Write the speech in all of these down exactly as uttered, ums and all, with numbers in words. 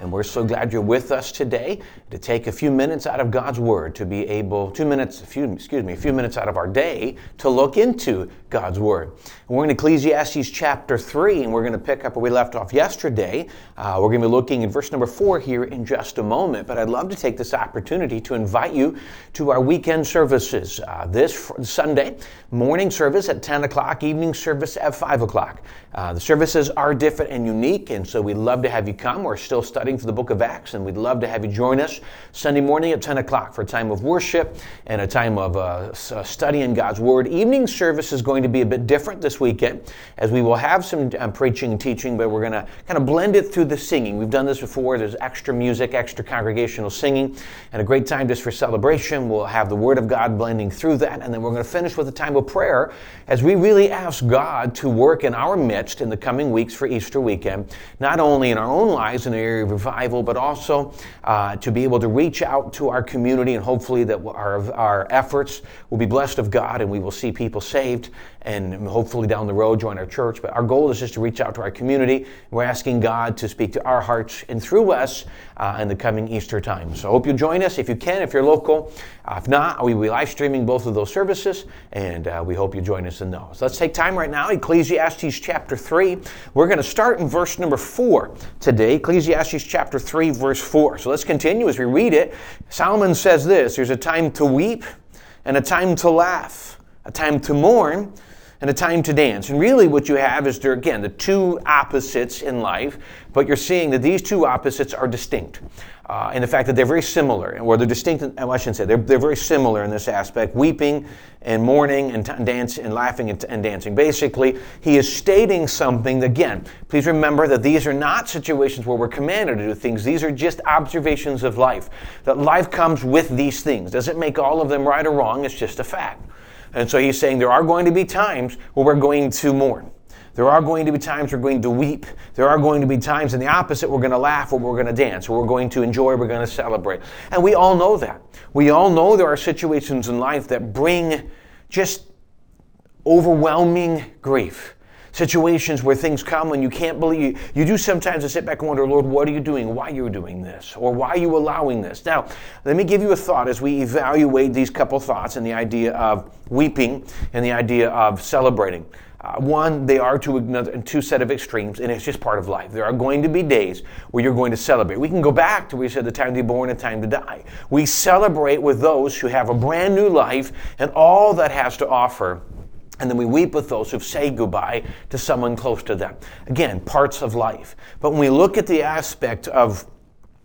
And we're so glad you're with us today to take a few minutes out of God's Word to be able, two minutes, a few, excuse me, a few minutes out of our day to look into God's Word. And we're in Ecclesiastes chapter three, and we're going to pick up where we left off yesterday. Uh, we're going to be looking at verse number four here in just a moment, but I'd love to take this opportunity to invite you to our weekend services. Uh, this fr- Sunday, morning service at ten o'clock, evening service at five o'clock. Uh, the services are different and unique, and so we'd love to have you come. We're still studying for the book of Acts, and we'd love to have you join us Sunday morning at ten o'clock for a time of worship and a time of uh, study in God's Word. Evening service is going to be a bit different this weekend, as we will have some um, preaching and teaching, but we're going to kind of blend it through the singing. We've done this before. There's extra music, extra congregational singing, and a great time just for celebration. We'll have the Word of God blending through that, and then we're going to finish with a time of prayer as we really ask God to work in our midst in the coming weeks for Easter weekend, not only in our own lives in the area of revival, but also uh, to be able to reach out to our community, and hopefully that our, our efforts will be blessed of God, and we will see people saved and hopefully down the road join our church. But our goal is just to reach out to our community. We're asking God to speak to our hearts and through us uh, in the coming Easter time. So I hope you'll join us if you can, if you're local. Uh, if not, we will be live streaming both of those services, and uh, we hope you join us in those. Let's take time right now, Ecclesiastes chapter three. We're going to start in verse number four today, Ecclesiastes chapter three, verse four. So let's continue as we read it. Solomon says this: there's a time to weep and a time to laugh, a time to mourn and a time to dance. And really what you have is, there again, the two opposites in life, but you're seeing that these two opposites are distinct. Uh, in the fact that they're very similar, or they're distinct, I shouldn't say, they're, they're very similar in this aspect, weeping and mourning and t- dance and laughing and, t- and dancing. Basically, he is stating something. Again, please remember that these are not situations where we're commanded to do things. These are just observations of life, that life comes with these things. Doesn't make all of them right or wrong, it's just a fact. And so he's saying there are going to be times where we're going to mourn. There are going to be times we're going to weep. There are going to be times in the opposite we're going to laugh, or we're going to dance, or we're going to enjoy, we're going to celebrate. And we all know that. We all know there are situations in life that bring just overwhelming grief. Situations where things come and you can't believe. You do sometimes sit back and wonder, Lord, what are you doing? Why are you doing this? Or why are you allowing this? Now, let me give you a thought as we evaluate these couple thoughts and the idea of weeping and the idea of celebrating. Uh, one, they are two, another, two set of extremes, and it's just part of life. There are going to be days where you're going to celebrate. We can go back to where we said the time to be born and the time to die. We celebrate with those who have a brand new life and all that has to offer. And then we weep with those who've said goodbye to someone close to them. Again, parts of life. But when we look at the aspect of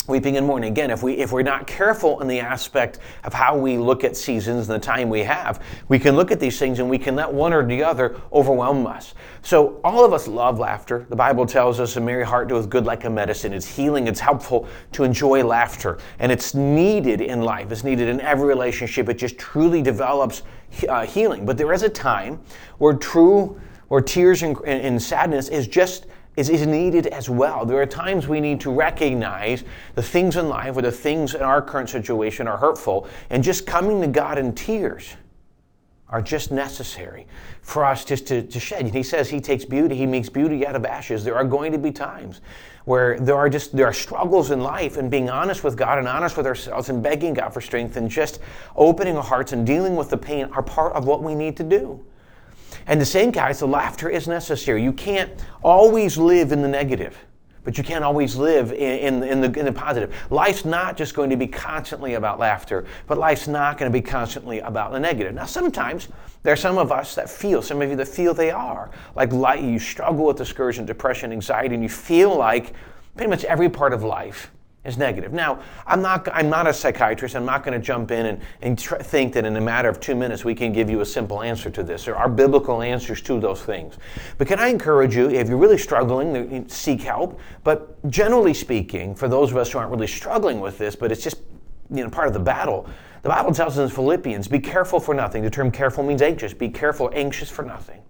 weeping and mourning, again, if, we, if we're not careful in the aspect of how we look at seasons and the time we have, we can look at these things and we can let one or the other overwhelm us. So all of us love laughter. The Bible tells us a merry heart doeth good like a medicine. It's healing. It's helpful to enjoy laughter. And it's needed in life. It's needed in every relationship. It just truly develops uh, healing. But there is a time where true or tears and, and, and sadness is just Is, is needed as well. There are times we need to recognize the things in life, or the things in our current situation are hurtful, and just coming to God in tears are just necessary for us just to, to shed. And he says he takes beauty, he makes beauty out of ashes. There are going to be times where there are just there are struggles in life, and being honest with God and honest with ourselves and begging God for strength and just opening our hearts and dealing with the pain are part of what we need to do. And the same, guys, the laughter is necessary. You can't always live in the negative, but you can't always live in, in, in, the, in the positive. Life's not just going to be constantly about laughter, but life's not going to be constantly about the negative. Now, sometimes there are some of us that feel, some of you that feel they are. Like, like you struggle with discouragement, depression, anxiety, and you feel like pretty much every part of life is negative. Now, I'm not I'm not a psychiatrist. I'm not going to jump in and, and tr- think that in a matter of two minutes we can give you a simple answer to this. There are biblical answers to those things. But can I encourage you, if you're really struggling, seek help. But generally speaking, for those of us who aren't really struggling with this, but it's just, you know, part of the battle, the Bible tells us in Philippians, be careful for nothing. The term careful means anxious. Be careful, anxious for nothing.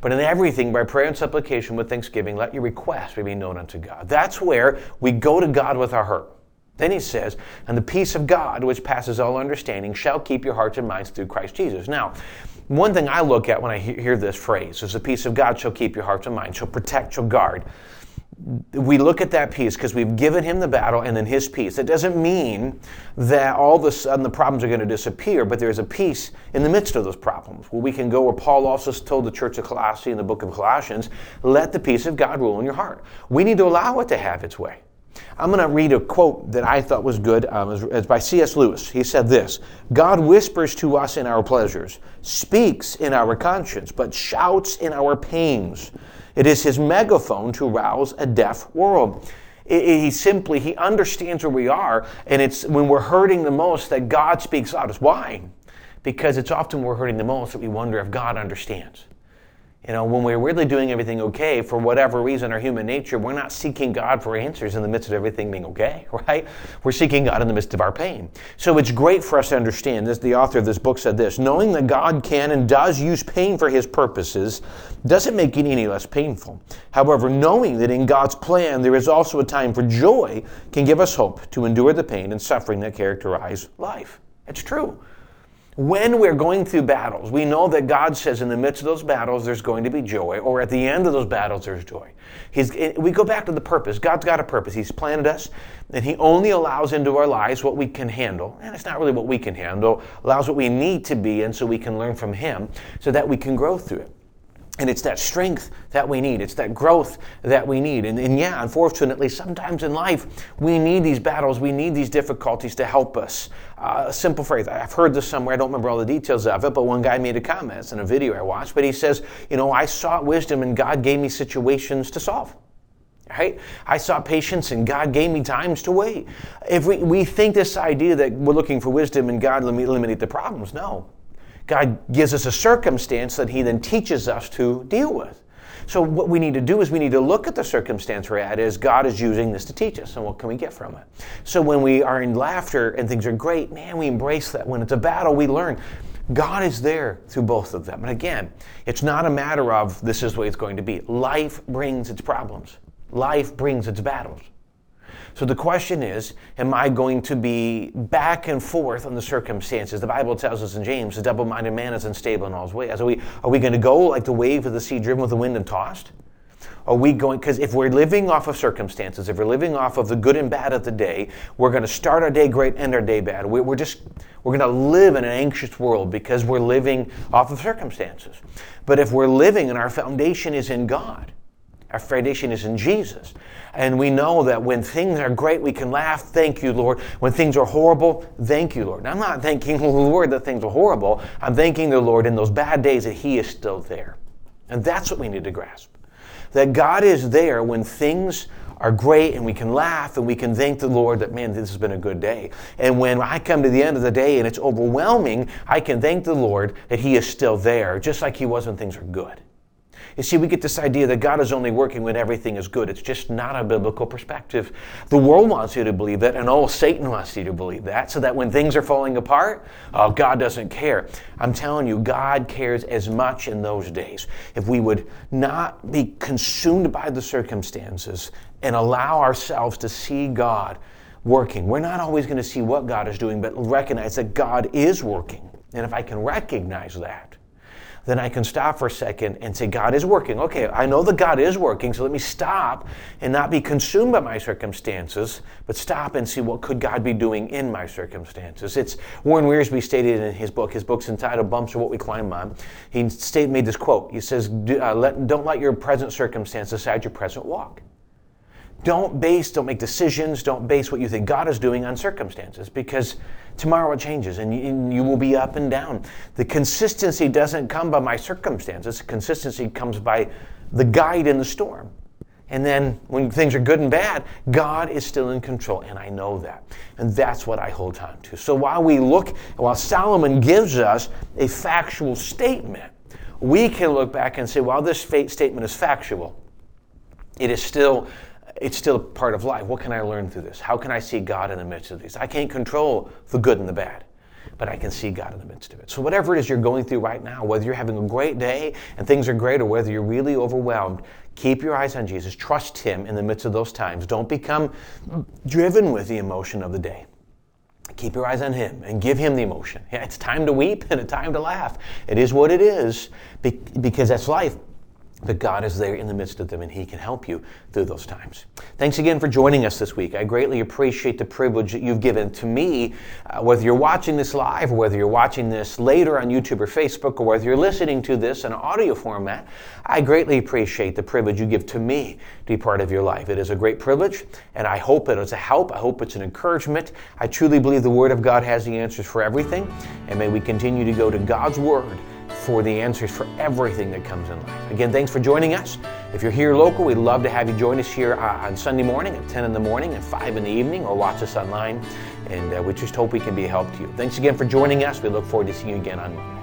But in everything, by prayer and supplication with thanksgiving, let your requests be known unto God. That's where we go to God with our hurt. Then he says, and the peace of God, which passes all understanding, shall keep your hearts and minds through Christ Jesus. Now, one thing I look at when I hear this phrase is the peace of God shall keep your hearts and minds, shall protect, shall guard. We look at that peace because we've given him the battle and then his peace. That doesn't mean that all of a sudden the problems are going to disappear, but there's a peace in the midst of those problems where we can go where Paul also told the church of Colossae in the book of Colossians, let the peace of God rule in your heart. We need to allow it to have its way. I'm going to read a quote that I thought was good. Um, it's, it's by C S Lewis. He said this, God whispers to us in our pleasures, speaks in our conscience, but shouts in our pains. It is his megaphone to rouse a deaf world. It, it, he simply, he understands where we are, and it's when we're hurting the most that God speaks loudest. Why? Because it's often we're hurting the most that we wonder if God understands. You know, when we're really doing everything okay, for whatever reason, our human nature, we're not seeking God for answers in the midst of everything being okay, right? We're seeking God in the midst of our pain. So it's great for us to understand, this, the author of this book said this, knowing that God can and does use pain for his purposes doesn't make it any less painful. However, knowing that in God's plan there is also a time for joy can give us hope to endure the pain and suffering that characterize life. It's true. When we're going through battles, we know that God says in the midst of those battles, there's going to be joy, or at the end of those battles, there's joy. He's, we go back to the purpose. God's got a purpose. He's planted us, and he only allows into our lives what we can handle. And it's not really what we can handle. Allows what we need to be, and so we can learn from him so that we can grow through it. And it's that strength that we need. It's that growth that we need. And, and yeah, unfortunately, sometimes in life, we need these battles. We need these difficulties to help us. Uh, a simple phrase. I've heard this somewhere. I don't remember all the details of it, but one guy made a comment. It's in a video I watched. But he says, you know, I sought wisdom and God gave me situations to solve. Right? I sought patience and God gave me times to wait. If we, we think this idea that we're looking for wisdom and God will eliminate the problems, no. God gives us a circumstance that he then teaches us to deal with. So what we need to do is we need to look at the circumstance we're at as God is using this to teach us, and what can we get from it? So when we are in laughter and things are great, man, we embrace that. When it's a battle, we learn God is there through both of them. And again, it's not a matter of this is the way it's going to be. Life brings its problems. Life brings its battles. So the question is, am I going to be back and forth on the circumstances? The Bible tells us in James, the double-minded man is unstable in all his ways. Are we, are we going to go like the wave of the sea driven with the wind and tossed? Are we going, because if we're living off of circumstances, if we're living off of the good and bad of the day, we're going to start our day great, end our day bad. We're just, we're going to live in an anxious world because we're living off of circumstances. But if we're living and our foundation is in God, our foundation is in Jesus. And we know that when things are great, we can laugh, thank you, Lord. When things are horrible, thank you, Lord. And I'm not thanking the Lord that things are horrible. I'm thanking the Lord in those bad days that he is still there. And that's what we need to grasp. That God is there when things are great and we can laugh and we can thank the Lord that, man, this has been a good day. And when I come to the end of the day and it's overwhelming, I can thank the Lord that he is still there, just like he was when things are good. You see, we get this idea that God is only working when everything is good. It's just not a biblical perspective. The world wants you to believe that, and all Satan wants you to believe that, so that when things are falling apart, oh, God doesn't care. I'm telling you, God cares as much in those days. If we would not be consumed by the circumstances and allow ourselves to see God working. We're not always going to see what God is doing, but recognize that God is working. And if I can recognize that, then I can stop for a second and say, God is working. Okay, I know that God is working, so let me stop and not be consumed by my circumstances, but stop and see what could God be doing in my circumstances. It's Warren Wiersbe stated in his book, his book's entitled Bumps Are What We Climb On. He state, made this quote. He says, don't let your present circumstance decide your present walk. Don't base, don't make decisions, don't base what you think God is doing on circumstances, because tomorrow it changes and you, and you will be up and down. The consistency doesn't come by my circumstances. Consistency comes by the guide in the storm. And then when things are good and bad, God is still in control, and I know that. And that's what I hold on to. So while we look, while Solomon gives us a factual statement, we can look back and say, while this statement is factual, it is still... It's still part of life. What can I learn through this? How can I see God in the midst of these? I can't control the good and the bad. but I can see God in the midst of it. So whatever it is you're going through right now, whether you're having a great day and things are great or whether you're really overwhelmed, keep your eyes on Jesus. Trust him in the midst of those times. Don't become driven with the emotion of the day. Keep your eyes on him and give him the emotion. Yeah, it's time to weep and a time to laugh. It is what it is because that's life. But God is there in the midst of them, and he can help you through those times. Thanks again for joining us this week. I greatly appreciate the privilege that you've given to me, uh, whether you're watching this live or whether you're watching this later on YouTube or Facebook or whether you're listening to this in audio format. I greatly appreciate the privilege you give to me to be part of your life. It is a great privilege, and I hope it is a help. I hope it's an encouragement. I truly believe the Word of God has the answers for everything, and may we continue to go to God's Word for the answers for everything that comes in life. Again, thanks for joining us. If you're here local, we'd love to have you join us here uh, on Sunday morning at ten in the morning and five in the evening, or watch us online. And uh, we just hope we can be a help to you. Thanks again for joining us. We look forward to seeing you again on Monday.